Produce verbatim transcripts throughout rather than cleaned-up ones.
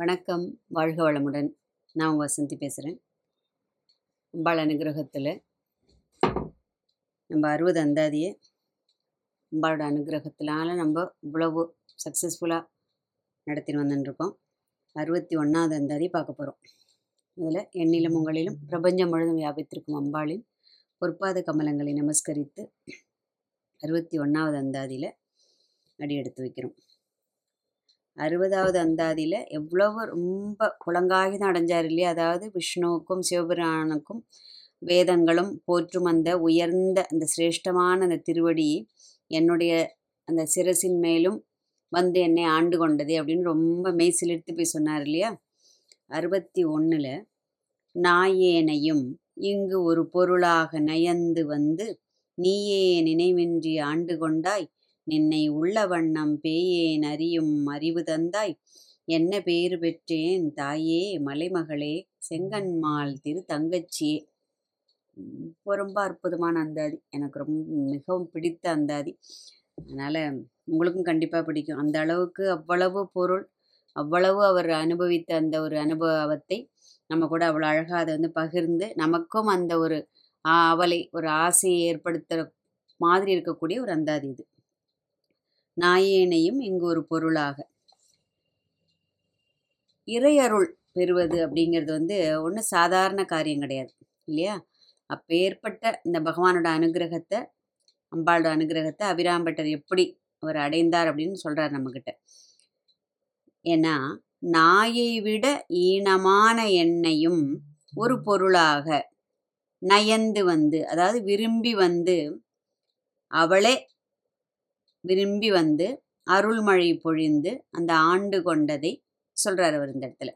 வணக்கம். வாழ்க வளமுடன். நான் உங்கள் வசந்தி பேசுகிறேன். அம்பாள் அனுகிரகத்தில் நம்ம அறுபது அந்தாதியை அம்பாளோட அனுகிரகத்தினால நம்ம இவ்வளவு சக்ஸஸ்ஃபுல்லாக நடத்தி வந்துட்டுருக்கோம். அறுபத்தி ஒன்றாவது அந்தாதி பார்க்க போகிறோம். இதில் எண்ணிலும் உங்களிலும் பிரபஞ்சம் முழுதும் வியாபித்திருக்கும் அம்பாளின் பொற்பாத கமலங்களை நமஸ்கரித்து அறுபத்தி ஒன்றாவது அந்தாதியில் அடி எடுத்து வைக்கிறோம். அறுபதாவது அந்தாதியில் எவ்வளவு ரொம்ப புலங்காகிதம் அடைஞ்சார் இல்லையா? அதாவது விஷ்ணுவுக்கும் சிவபெருமானுக்கும் வேதங்களும் போற்றும் அந்த உயர்ந்த அந்த சிரேஷ்டமான அந்த திருவடி என்னுடைய அந்த சிரசின் மேலும் வந்து என்னை ஆண்டு கொண்டது அப்படின்னு ரொம்ப மெய்சிலிர்த்து போய் சொன்னார் இல்லையா? அறுபத்தி ஒன்றில் நாயேனையும் இங்கு ஒரு பொருளாக நயந்து வந்து நீயே நினைவின்றி ஆண்டு கொண்டாய், நின்னை உள்ள வண்ணம் பேயேன் அறியும் அறிவு தந்தாய், என்ன பேறு பெற்றேன் தாயே மலைமகளே செங்கன்மால் திரு தங்கச்சியே. ரொம்ப அற்புதமான அந்தாதி, எனக்கு ரொம்ப மிகவும் பிடித்த அந்தாதி. அதனால் உங்களுக்கும் கண்டிப்பாக பிடிக்கும். அந்த அளவுக்கு அவ்வளவு பொருள், அவ்வளவு அவர் அனுபவித்த அந்த ஒரு அனுபவத்தை நம்ம கூட அவ்வளோ அழகாக அதை வந்து பகிர்ந்து நமக்கும் அந்த ஒரு அவளை ஒரு ஆசையை ஏற்படுத்துகிற மாதிரி இருக்கக்கூடிய ஒரு அந்தாதி இது. நாயேனையும் இங்கு ஒரு பொருளாக இறையருள் பெறுவது அப்படிங்கிறது வந்து ஒன்றும் சாதாரண காரியம் கிடையாது இல்லையா? அப்போ ஏற்பட்ட இந்த பகவானோட அனுகிரகத்தை, அம்பாளோட அனுகிரகத்தை அபிராமி பட்டர் எப்படி அவர் அடைந்தார் அப்படின்னு சொல்கிறார் நம்மக்கிட்ட. ஏன்னா நாயை விட ஈனமான எண்ணையும் ஒரு பொருளாக நயந்து வந்து, அதாவது விரும்பி வந்து, அவளே விரும்பி வந்து அருள்மழை பொழிந்து அந்த ஆண்டு கொண்டதை சொல்கிறார் அவர் இந்த இடத்துல.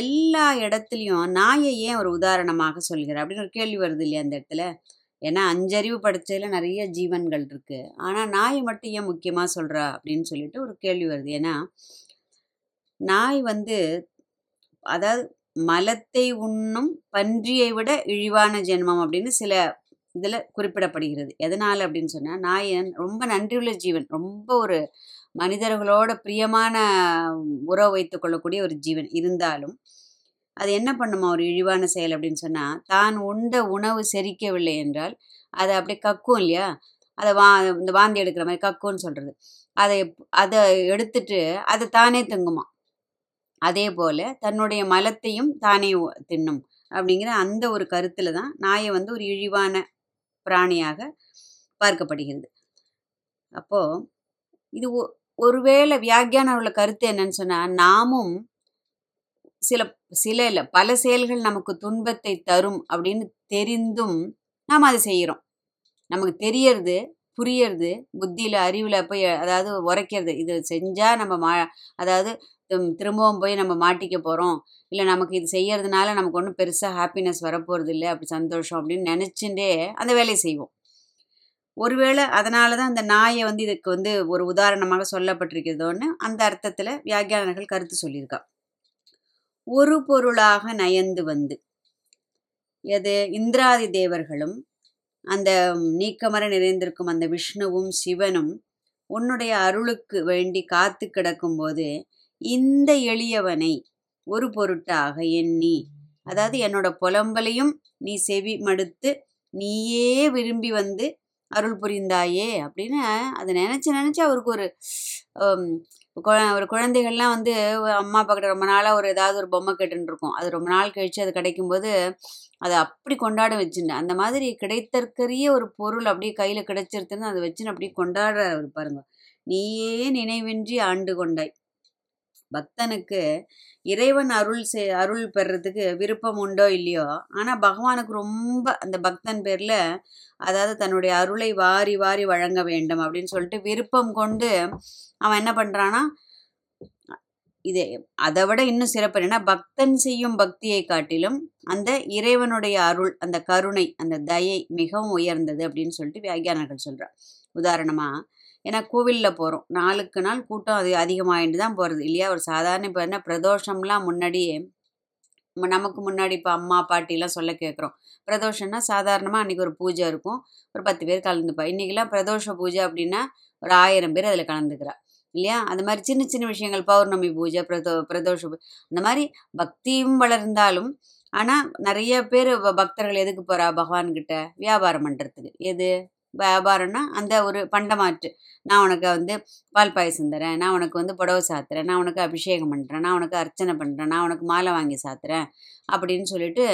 எல்லா இடத்துலையும் நாயை ஏன் ஒரு உதாரணமாக சொல்கிறார் அப்படின்னு ஒரு கேள்வி வருது இல்லையா அந்த இடத்துல? ஏன்னா அஞ்சறிவு படைச்சதில் நிறைய ஜீவன்கள் இருக்குது, ஆனால் நாயை மட்டும் ஏன் முக்கியமாக சொல்கிறா அப்படின்னு சொல்லிட்டு ஒரு கேள்வி வருது. ஏன்னா நாய் வந்து, அதாவது மலத்தை உண்ணும் பன்றியை விட இழிவான ஜென்மம் அப்படின்னு சில இதில் குறிப்பிடப்படுகிறது. எதனால் அப்படின்னு சொன்னால், நாய் ரொம்ப நன்றியுள்ள ஜீவன், ரொம்ப ஒரு மனிதர்களோட பிரியமான உறவு வைத்து கொள்ளக்கூடிய ஒரு ஜீவன். இருந்தாலும் அது என்ன பண்ணுமா ஒரு இழிவான செயல் அப்படின்னு சொன்னால், தான் உண்ட உணவு செரிக்கவில்லை என்றால் அதை அப்படியே கக்கும் இல்லையா? அதை வா இந்த வாந்தி எடுக்கிற மாதிரி கக்குன்னு சொல்கிறது. அதை அதை எடுத்துட்டு அதை தானே திங்குமா. அதே போல் தன்னுடைய மலத்தையும் தானே தின்னும் அப்படிங்கிற அந்த ஒரு கருத்தில் தான் நாயை வந்து ஒரு இழிவான பிராணியாக பார்க்கப்படுகிறது. அப்போது இது ஒருவேளை வியாக்கியான உள்ள கருத்து என்னன்னு சொன்னால், நாமும் சில சில இல்லை பல செயல்கள் நமக்கு துன்பத்தை தரும் அப்படின்னு தெரிந்தும் நாம் அதை செய்கிறோம். நமக்கு தெரியறது, புரியறது, புத்தியில் அறிவில் போய் அதாவது உரைக்கிறது, இது செஞ்சால் நம்ம மா அதாவது திரும்பவும் போய் நம்ம மாட்டிக்க போகிறோம், இல்லை நமக்கு இது செய்யறதுனால நமக்கு ஒன்றும் பெருசாக ஹாப்பினஸ் வரப்போகிறது இல்லை, அப்படி சந்தோஷம் அப்படின்னு நினச்சிட்டே அந்த வேலையை செய்வோம். ஒருவேளை அதனால தான் அந்த நாயை வந்து இதுக்கு வந்து ஒரு உதாரணமாக சொல்லப்பட்டிருக்கிறதோன்னு அந்த அர்த்தத்தில் வியாக்கியானர்கள் கருத்து சொல்லியிருக்கா. ஒரு பொருளாக நயந்து வந்து, எது இந்திராதி தேவர்களும் அந்த நீக்கமர நிறைந்திருக்கும் அந்த விஷ்ணுவும் சிவனும் உன்னுடைய அருளுக்கு வேண்டி காத்து கிடக்கும்போது இந்த எளியவனை ஒரு பொருட்டாக எண்ணி, அதாவது என்னோட புலம்பலையும் நீ செவி மடுத்து நீயே விரும்பி வந்து அருள் புரிந்தாயே அப்படின்னு அதை நினச்சி நினச்சி அவருக்கு ஒரு ஒரு குழந்தைகள்லாம் வந்து அம்மா அப்பா கிட்ட ரொம்ப நாளாக ஒரு ஏதாவது ஒரு பொம்மை கேட்டுருக்கோம், அது ரொம்ப நாள் கழித்து அது கிடைக்கும்போது அதை அப்படி கொண்டாட வச்சுருந்தேன். அந்த மாதிரி கிடைத்தற்கரிய ஒரு பொருள் அப்படியே கையில் கிடைச்சிருத்துன்னு அதை வச்சுன்னு அப்படியே கொண்டாடுற ஒரு பாருங்க. நீயே நினைவின்றி ஆண்டு கொண்டாய். பக்தனுக்கு இறைவன் அருள் செ அருள் பெறறதுக்கு விருப்பம் உண்டோ இல்லையோ, ஆனால் பகவானுக்கு ரொம்ப அந்த பக்தன் பேரில், அதாவது தன்னுடைய அருளை வாரி வாரி வழங்க வேண்டும் அப்படின்னு சொல்லிட்டு விருப்பம் கொண்டு அவன் என்ன பண்ணுறான்னா, இது அதை விட இன்னும் சிறப்பு என்னன்னா, பக்தன் செய்யும் பக்தியை காட்டிலும் அந்த இறைவனுடைய அருள், அந்த கருணை, அந்த தயை மிகவும் உயர்ந்தது அப்படின்னு சொல்லிட்டு வியாக்கியானர்கள் சொல்கிறார். உதாரணமாக, ஏன்னா கோவிலில் போகிறோம், நாளுக்கு நாள் கூட்டம் அது அதிகமாகிட்டு தான் போகிறது இல்லையா? ஒரு சாதாரண இப்போ என்ன பிரதோஷம்லாம் முன்னாடியே நமக்கு முன்னாடி இப்போ அம்மா பாட்டிலாம் சொல்ல கேட்குறோம். பிரதோஷம்னா சாதாரணமாக அன்றைக்கி ஒரு பூஜை இருக்கும், ஒரு பத்து பேர் கலந்துப்பா. இன்றைக்கெலாம் பிரதோஷ பூஜை அப்படின்னா ஒரு ஆயிரம் பேர் அதில் கலந்துக்கிறா. இல்லையா? அந்த மாதிரி சின்ன சின்ன விஷயங்கள், பௌர்ணமி பூஜை, பிரதோ பிரதோஷ பூஜை, அந்த மாதிரி பக்தியும் வளர்ந்தாலும். ஆனால் நிறைய பேர் பக்தர்கள் எதுக்கு போகிறா? பகவான்கிட்ட வியாபாரம் பண்ணுறதுக்கு. எது வியாபாரம்னா அந்த ஒரு பண்டமாற்று. நான் உனக்கு வந்து பால் பாயசம் தரேன், நான் உனக்கு வந்து புடவை சாத்துறேன், நான் உனக்கு அபிஷேகம் பண்ணுறேன், நான் உனக்கு அர்ச்சனை பண்ணுறேன், நான் உனக்கு மாலை வாங்கி சாத்துறேன் அப்படின்னு சொல்லிட்டு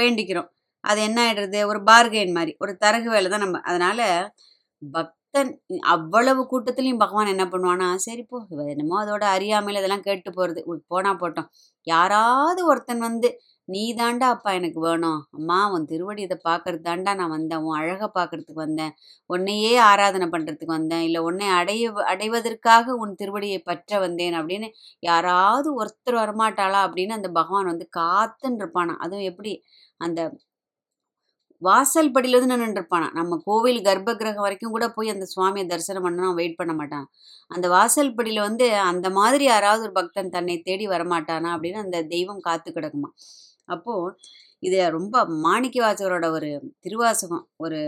வேண்டிக்கிறோம். அது என்ன ஆகிடுறது? ஒரு பார்கெயின் மாதிரி, ஒரு தரகு வேலை தான் நம்ம. அதனால் பக்தன் அவ்வளவு கூட்டத்துலேயும் பகவான் என்ன பண்ணுவான்னா, சரிப்போ இவ என்னமோ அதோட அறியாமையில் இதெல்லாம் கேட்டு போகிறது, போனால் போட்டோம். யாராவது ஒருத்தன் வந்து, நீ தாண்டா அப்பா எனக்கு வேணும், அம்மா உன் திருவடி இதை பார்க்கறது தாண்டா நான் வந்தேன், உன் அழகை பார்க்கறதுக்கு வந்தேன், உன்னையே ஆராதனை பண்ணுறதுக்கு வந்தேன், இல்லை உன்னை அடைய அடைவதற்காக உன் திருவடியை பற்ற வந்தேன் அப்படின்னு யாராவது ஒருத்தர் வரமாட்டாளா அப்படின்னு அந்த பகவான் வந்து காத்துன்னு இருப்பானா. அதுவும் எப்படி? அந்த வாசல் படியிலேருந்து நின்று இருப்பானா. நம்ம கோவில் கர்ப்ப கிரகம் வரைக்கும் கூட போய் அந்த சுவாமியை தரிசனம் பண்ணணும் வெயிட் பண்ண மாட்டான். அந்த வாசல் படியில் வந்து அந்த மாதிரி யாராவது ஒரு பக்தன் தன்னை தேடி வரமாட்டானா அப்படின்னு அந்த தெய்வம் காத்து கிடக்குமா. அப்போது இது ரொம்ப மாணிக்க வாசகரோட ஒரு திருவாசகம், ஒரு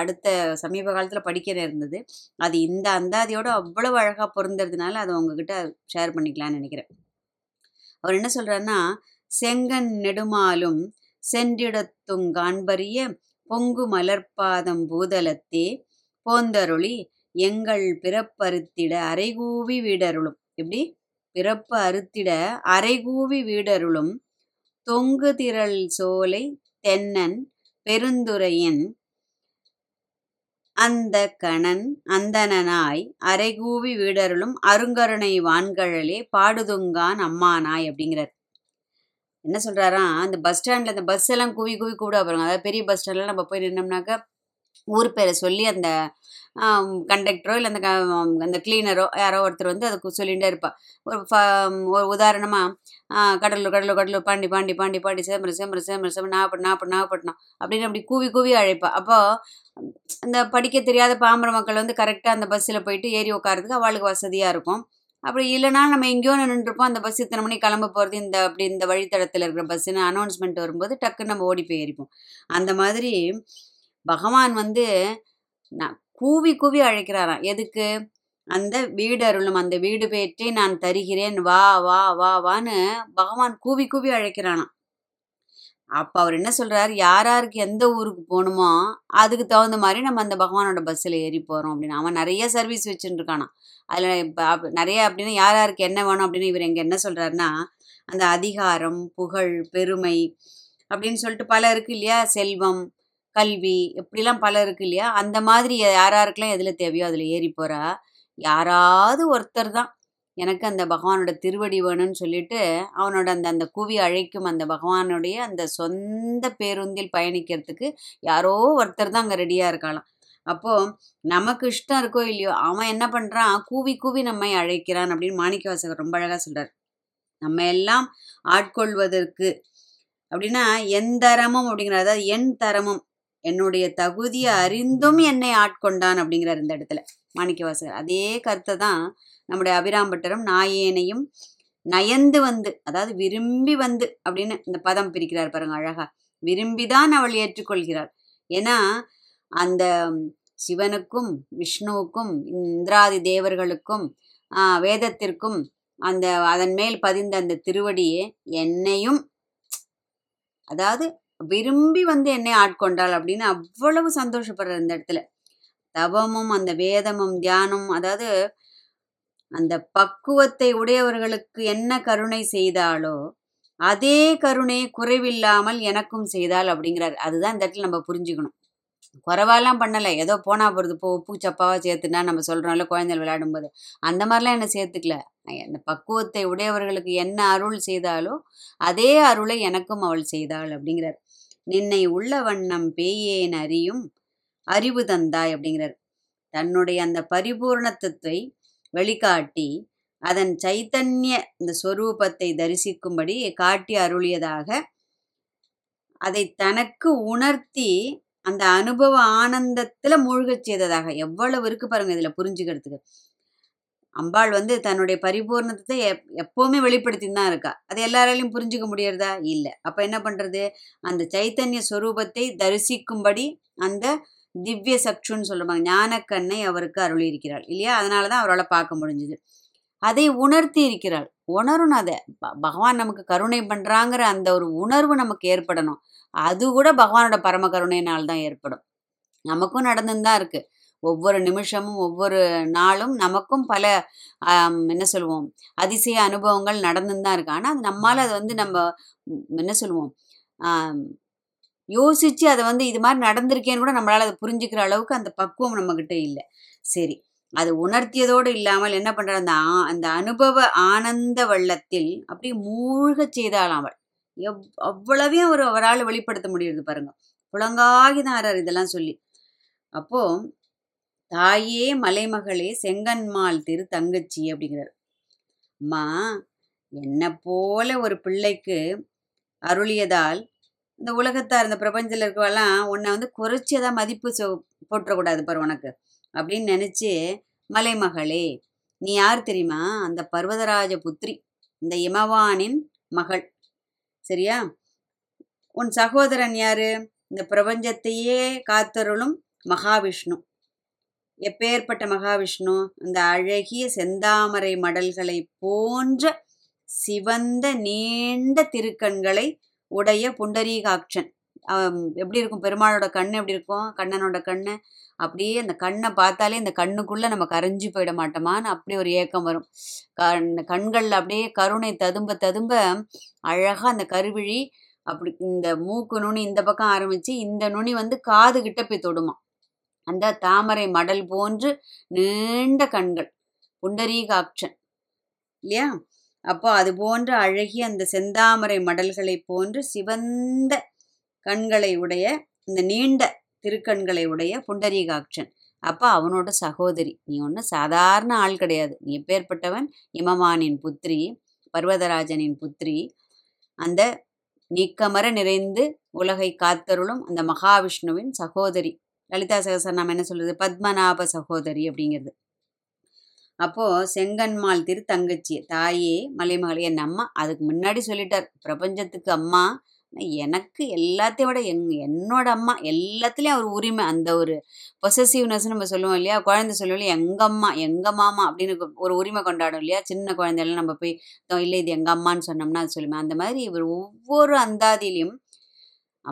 அடுத்த சமீப காலத்தில் படிக்க இருந்தது. அது இந்த அந்தாதியோட அவ்வளவு அழகாக பொருந்ததுனால அதை உங்ககிட்ட ஷேர் பண்ணிக்கலான்னு நினைக்கிறேன். அவர் என்ன சொல்கிறாருன்னா, செங்கன் நெடுமாலும் சென்றிடத்துங் காண்பறிய பொங்கு மலர்பாதம் பூதலத்தே போந்தருளி எங்கள் பிறப்பறுத்திட அரைகூவி வீடருளும். எப்படி? பிறப்பு அறுத்திட அரைகூவி வீடருளும் தொங்கு திரள் சோலை தென்னன் பெருந்துரையின் அந்த கணன் அந்தனாய் அரைகூவி வீடருளும் அருங்கருணை வான்கழலே பாடுதுங்கான் அம்மானாய் அப்படிங்கிறார். என்ன சொல்கிறாரா, அந்த பஸ் ஸ்டாண்டில் அந்த பஸ் எல்லாம் குவி குவி கூப்பிட போகிறாங்க. அதாவது பெரிய பஸ் ஸ்டாண்டில் நம்ம போய் நின்னோம்னாக்கா ஊர் பேரை சொல்லி அந்த கண்டக்டரோ இல்லை அந்த க அந்த கிளீனரோ யாரோ ஒருத்தர் வந்து அதுக்கு சொல்லிகிட்டே இருப்பாள். ஒரு ஃப ஒரு உதாரணமாக கடலூர் கடலூர் கடலூர் பாண்டி பாண்டி பாண்டி பாண்டி சேம்பரம் சேம்பரம் சேம்பரம் சேம்பரம் நாகப்பட்டினம் நாகப்பட்டினம் நாகப்பட்டினம் அப்படின்னு அப்படி கூவி கூவி அழைப்பா. அப்போது அந்த படிக்க தெரியாத பாமர மக்கள் வந்து கரெக்டாக அந்த பஸ்ஸில் போயிட்டு ஏறி உட்காரதுக்கு அவளுக்கு வசதியாக இருக்கும். அப்படி இல்லைனா நம்ம எங்கேயோ நின்றுருப்போம், அந்த பஸ் இத்தனை மணி கிளம்ப போகிறது, இந்த அப்படி இந்த வழித்தடத்தில் இருக்கிற பஸ்ஸுன்னு அனௌன்ஸ்மெண்ட் வரும்போது டக்குன்னு நம்ம ஓடி போய் ஏறிப்போம். அந்த மாதிரி பகவான் வந்து நான் கூவி கூவி அழைக்கிறாராம். எதுக்கு? அந்த வீடருளும், அந்த வீடு பேற்றி நான் தருகிறேன், வா வா வா வான்னு பகவான் கூவி கூவி அழைக்கிறானாம். அப்போ அவர் என்ன சொல்கிறார், யார் யாருக்கு எந்த ஊருக்கு போகணுமோ அதுக்கு தகுந்த மாதிரி நம்ம அந்த பகவானோட பஸ்ஸில் ஏறி போகிறோம் அப்படின்னு. அவன் நிறைய சர்வீஸ் வச்சுட்டுருக்கானான். அதில் இப்போ நிறைய அப்படின்னா யார் யாருக்கு என்ன வேணும் அப்படின்னு இவர் எங்கே என்ன சொல்கிறாருன்னா, அந்த அதிகாரம், புகழ், பெருமை அப்படின்னு சொல்லிட்டு பல இருக்குது இல்லையா, செல்வம், கல்வி, எப்படிலாம் பல இருக்குது இல்லையா, அந்த மாதிரி யார் யாருக்கெல்லாம் எதில் தேவையோ அதில் ஏறி போகிறா. யாராவது ஒருத்தர் தான் எனக்கு அந்த பகவானோட திருவடி வேணும்னு சொல்லிட்டு அவனோட அந்த அந்த கூவி அழைக்கும் அந்த பகவானுடைய அந்த சொந்த பேருந்தில் பயணிக்கிறதுக்கு யாரோ ஒருத்தர் தான் அங்கே ரெடியாக இருக்கலாம். அப்போது நமக்கு இஷ்டம் இருக்கோ இல்லையோ அவன் என்ன பண்ணுறான், கூவி கூவி நம்மை அழைக்கிறான் அப்படின்னு மாணிக்க வாசகர் ரொம்ப அழகாக சொல்கிறார். நம்ம எல்லாம் ஆட்கொள்வதற்கு அப்படின்னா எந்தரமும் அப்படிங்கிற, அதாவது என் தரமும், என்னுடைய தகுதியை அறிந்தும் என்னை ஆட்கொண்டான் அப்படிங்கிறார் இந்த இடத்துல மாணிக்க வாசகர். அதே கருத்தை தான் நம்முடைய அபிராமி பட்டரும் நாயேனையும் நயந்து வந்து, அதாவது விரும்பி வந்து அப்படின்னு இந்த பதம் பிரிக்கிறார் பாருங்க அழகா. விரும்பிதான் அவள் ஏற்றுக்கொள்கிறாள். ஏன்னா அந்த சிவனுக்கும் விஷ்ணுவுக்கும் இந்திராதி தேவர்களுக்கும் வேதத்திற்கும் அந்த அதன் மேல் பதிந்த அந்த திருவடியே என்னையும், அதாவது விரும்பி வந்து என்னை ஆட்கொண்டாள் அப்படின்னு அவ்வளவு சந்தோஷப்படுற இந்த இடத்துல. தவமும் அந்த வேதமும் தியானம், அதாவது அந்த பக்குவத்தை உடையவர்களுக்கு என்ன கருணை செய்தாலோ அதே கருணை குறைவில்லாமல் எனக்கும் செய்தால் அப்படிங்கிறார். அதுதான் இந்த இடத்துல நம்ம புரிஞ்சுக்கணும். குறைவாலாம் பண்ணலை, ஏதோ போனால் போகிறது, இப்போ உப்பு சப்பாவாக சேர்த்துனா நம்ம சொல்கிறோம்ல குழந்தைகள் விளையாடும்போது, அந்த மாதிரிலாம் என்னை சேர்த்துக்கல. அந்த பக்குவத்தை உடையவர்களுக்கு என்ன அருள் செய்தாலோ அதே அருளை எனக்கும் அவள் செய்தாள் அப்படிங்கிறார். நின்னை உள்ள வண்ணம் பேயேன் அறியும் அறிவு தந்தாய் அப்படிங்கிறார். தன்னுடைய அந்த பரிபூர்ணத்துவத்தை வெளிக்காட்டி அதன் சைத்தன்ய இந்த ஸ்வரூபத்தை தரிசிக்கும்படி காட்டி அருளியதாக, அதை தனக்கு உணர்த்தி அந்த அனுபவ ஆனந்தத்தில் மூழ்கச் செய்ததாக. எவ்வளவு இருக்கு பாருங்க இதில் புரிஞ்சுக்கிறதுக்கு. அம்பாள் வந்து தன்னுடைய பரிபூர்ணத்தை எப் எப்போவுமே வெளிப்படுத்தின்னு தான் இருக்கா. அது எல்லாராலையும் புரிஞ்சுக்க முடியறதா? இல்லை. அப்போ என்ன பண்ணுறது? அந்த சைத்தன்ய ஸ்வரூபத்தை தரிசிக்கும்படி அந்த திவ்ய சக்ஷுன்னு சொல்லுவாங்க, ஞானக்கண்ணை அவருக்கு அருள் இருக்கிறாள் இல்லையா, அதனால தான் அவரால் பார்க்க முடிஞ்சுது. அதை உணர்த்தி இருக்கிறாள். உணரணும், அதை பகவான் நமக்கு கருணை பண்ணுறாங்கிற அந்த ஒரு உணர்வு நமக்கு ஏற்படணும். அது கூட பகவானோட பரம கருணையினால் தான் ஏற்படும். நமக்கும் நடந்துன்னு தான் இருக்குது. ஒவ்வொரு நிமிஷமும் ஒவ்வொரு நாளும் நமக்கும் பல என்ன சொல்லுவோம் அதிசய அனுபவங்கள் நடந்துன்னு தான் இருக்குது. ஆனால் அது நம்மளால் அது வந்து நம்ம என்ன சொல்லுவோம் யோசித்து அதை வந்து இது மாதிரி நடந்திருக்கேன்னு கூட நம்மளால் அதை புரிஞ்சுக்கிற அளவுக்கு அந்த பக்குவம் நம்மக்கிட்ட இல்லை. சரி, அது உணர்த்தியதோடு இல்லாமல் என்ன பண்ணுற அந்த ஆ அந்த அனுபவ ஆனந்த வெள்ளத்தில் அப்படி மூழ்க செய்தால் அவள் எவ் அவ்வளவையும் ஒரு அவரால் வெளிப்படுத்த முடியுது பாருங்க. புலங்காகி தான் இதெல்லாம் சொல்லி. அப்போ தாயே மலைமகளே செங்கன்மால் திரு தங்கச்சி அப்படிங்கிறார். அம்மா, என்னை போல ஒரு பிள்ளைக்கு அருளியதால் இந்த உலகத்தார் இந்த பிரபஞ்சத்தில் இருக்கவெல்லாம் உன்னை வந்து குறைச்சதாக மதிப்பு சொ போற்றக்கூடாது பாரு உனக்கு அப்படின்னு நினச்சி, மலைமகளே நீ யார் தெரியுமா, அந்த பர்வதராஜ புத்திரி, இந்த இமவானின் மகள், சரியா? உன் சகோதரன் யாரு, இந்த பிரபஞ்சத்தையே காத்தருளும் மகாவிஷ்ணு. எப்பேற்பட்ட மகாவிஷ்ணு, அந்த அழகிய செந்தாமரை மடல்களை போன்ற சிவந்த நீண்ட திருக்கண்களை உடைய புண்டரீகாட்சன். எப்படி இருக்கும் பெருமாளோட கண்ணு, எப்படி இருக்கும் கண்ணனோட கண்ணு, அப்படியே அந்த கண்ணை பார்த்தாலே இந்த கண்ணுக்குள்ளே நம்ம கரைஞ்சி போயிட மாட்டோமான்னு அப்படி ஒரு ஏக்கம் வரும். கண் கண்களில் அப்படியே கருணை ததும்ப ததும்ப அழகாக அந்த கருவிழி அப்படி இந்த மூக்கு நுனி இந்த பக்கம் ஆரம்பித்து இந்த நுனி வந்து காது கிட்ட போய் தொடுமா. அந்த தாமரை மடல் போன்று நீண்ட கண்கள் புண்டரீகாட்சன் இல்லையா? அப்போ அது போன்ற அழகிய அந்த செந்தாமரை மடல்களை போன்று சிவந்த கண்களை உடைய இந்த நீண்ட திருக்கண்களை உடைய புண்டரீகாட்சன். அப்போ அவனோட சகோதரி நீ, ஒன்று சாதாரண ஆள் கிடையாது, நீ எப்பேற்பட்டவன், இமவானின் புத்திரி, பர்வதராஜனின் புத்திரி, அந்த நீக்கமர நிறைந்து உலகை காத்தருளும் அந்த மகாவிஷ்ணுவின் சகோதரி. லலிதா சகசர் நாம் என்ன சொல்கிறது, பத்மநாப சகோதரி அப்படிங்கிறது. அப்போது செங்கன்மால் திரு தங்கச்சி தாயே மலைமகளே. என் அம்மா அதுக்கு முன்னாடி சொல்லிட்டார், பிரபஞ்சத்துக்கு அம்மா எனக்கு எல்லாத்தையும் விட எங் என்னோட அம்மா, எல்லாத்துலேயும் ஒரு உரிமை, அந்த ஒரு பொசசிவ்னஸ் நம்ம சொல்லுவோம் இல்லையா, குழந்தை சொல்லுவோம் இல்லையா, எங்கள் அம்மா எங்கள் மாமா அப்படின்னு ஒரு உரிமை கொண்டாடும் இல்லையா. சின்ன குழந்தையெல்லாம் நம்ம போய் இல்லை இது எங்கள் அம்மான்னு சொன்னோம்னா அது சொல்லுவேன். அந்த மாதிரி இவர் ஒவ்வொரு அந்தாதிலையும்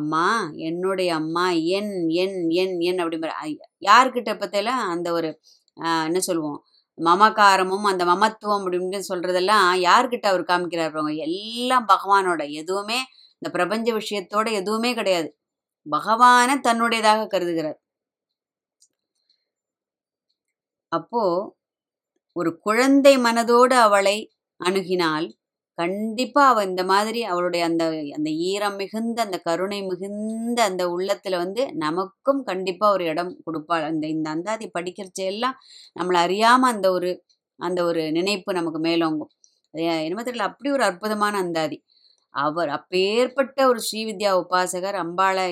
அம்மா என்னுடைய அம்மா என் என் என் என் அப்படிங்கிற யாருக்கிட்ட பற்றியெல்லாம் அந்த ஒரு என்ன சொல்லுவோம் மமகாரமும் அந்த மமத்துவம் அப்படின்னு சொல்கிறதெல்லாம் யார்கிட்ட அவர் காமிக்கிறாருப்பாங்க, எல்லாம் பகவானோட. எதுவுமே இந்த பிரபஞ்ச விஷயத்தோட எதுவுமே கிடையாது, பகவானை தன்னுடையதாக கருதுகிறார். அப்போ ஒரு குழந்தை மனதோடு அவளை அணுகினால் கண்டிப்பாக அவள் இந்த மாதிரி அவளுடைய அந்த அந்த ஈரம் மிகுந்த அந்த கருணை மிகுந்த அந்த உள்ளத்தில் வந்து நமக்கும் கண்டிப்பாக ஒரு இடம் கொடுப்பாள். அந்த இந்த அந்தாதி படிக்கிறச்ச எல்லாம் நம்மளை அறியாமல் அந்த ஒரு அந்த ஒரு நினைப்பு நமக்கு மேலோங்கும். என்னமத்தில் அப்படி ஒரு அற்புதமான அந்தாதி அவர். அப்பேற்பட்ட ஒரு ஸ்ரீவித்யா உபாசகர் அம்பாளை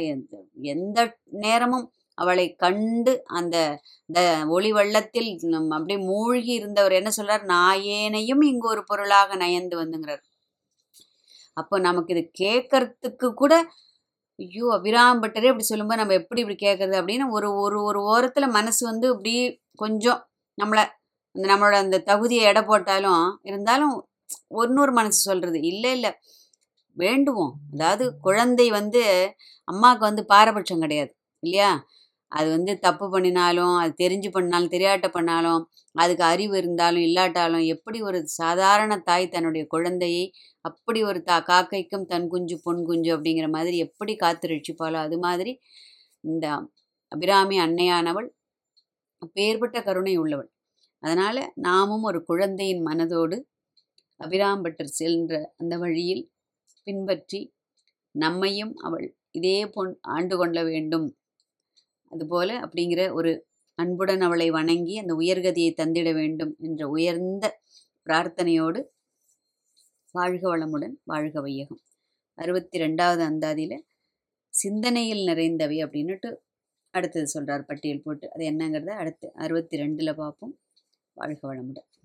எந்த நேரமும் அவளை கண்டு அந்த ஒளி வெள்ளத்தில் அப்படியே மூழ்கி இருந்தவர் என்ன சொல்றார், நாயேனையும் இங்கு ஒரு பொருளாக நயந்து வந்துங்கிறார். அப்போ நமக்கு இது கேட்கறதுக்கு கூட ஐயோ அபிராமி பட்டரே இப்படி சொல்லும்போது நம்ம எப்படி இப்படி கேட்கறது அப்படின்னு ஒரு ஒரு ஒரு ஓரத்துல மனசு வந்து இப்படி கொஞ்சம் நம்மளை நம்மளோட அந்த தகுதியை எடை போட்டாலும் இருந்தாலும் ஒன்னொரு மனசு சொல்றது இல்லை இல்லை வேண்டுவோம். அதாவது குழந்தை வந்து அம்மாவுக்கு வந்து பாரபட்சம் கிடையாது இல்லையா, அது வந்து தப்பு பண்ணினாலும் அது தெரிஞ்சு பண்ணாலும் தெரியாட்ட பண்ணாலும் அதுக்கு அறிவு இருந்தாலும் இல்லாட்டாலும் எப்படி ஒரு சாதாரண தாய் தன்னுடைய குழந்தையை அப்படி ஒரு தா காக்கைக்கும் தன் குஞ்சு பொன் குஞ்சு அப்படிங்கிற மாதிரி எப்படி காத்து ரட்சிப்பாளோ அது மாதிரி இந்த அபிராமி அன்னையானவள் அப்பேற்பட்ட கருணை உள்ளவள். அதனால் நாமும் ஒரு குழந்தையின் மனதோடு அபிராமி பட்டர் சென்ற அந்த வழியில் பின்பற்றி நம்மையும் அவள் இதே போன் ஆண்டு கொள்ள வேண்டும் அதுபோல அப்படிங்கிற ஒரு அன்புடன் அவளை வணங்கி அந்த உயர்கதியை தந்திட வேண்டும் என்ற உயர்ந்த பிரார்த்தனையோடு வாழ்க வளமுடன் வாழ்க வையகம். அறுபத்தி ரெண்டாவது அந்தாதியில் சிந்தனையில் நிறைந்தவை அப்படின்னுட்டு அடுத்தது சொல்கிறார் பட்டியல் போட்டு. அது என்னங்கிறத அடுத்து அறுபத்தி ரெண்டில் பார்ப்போம். வாழ்க வளமுடன்.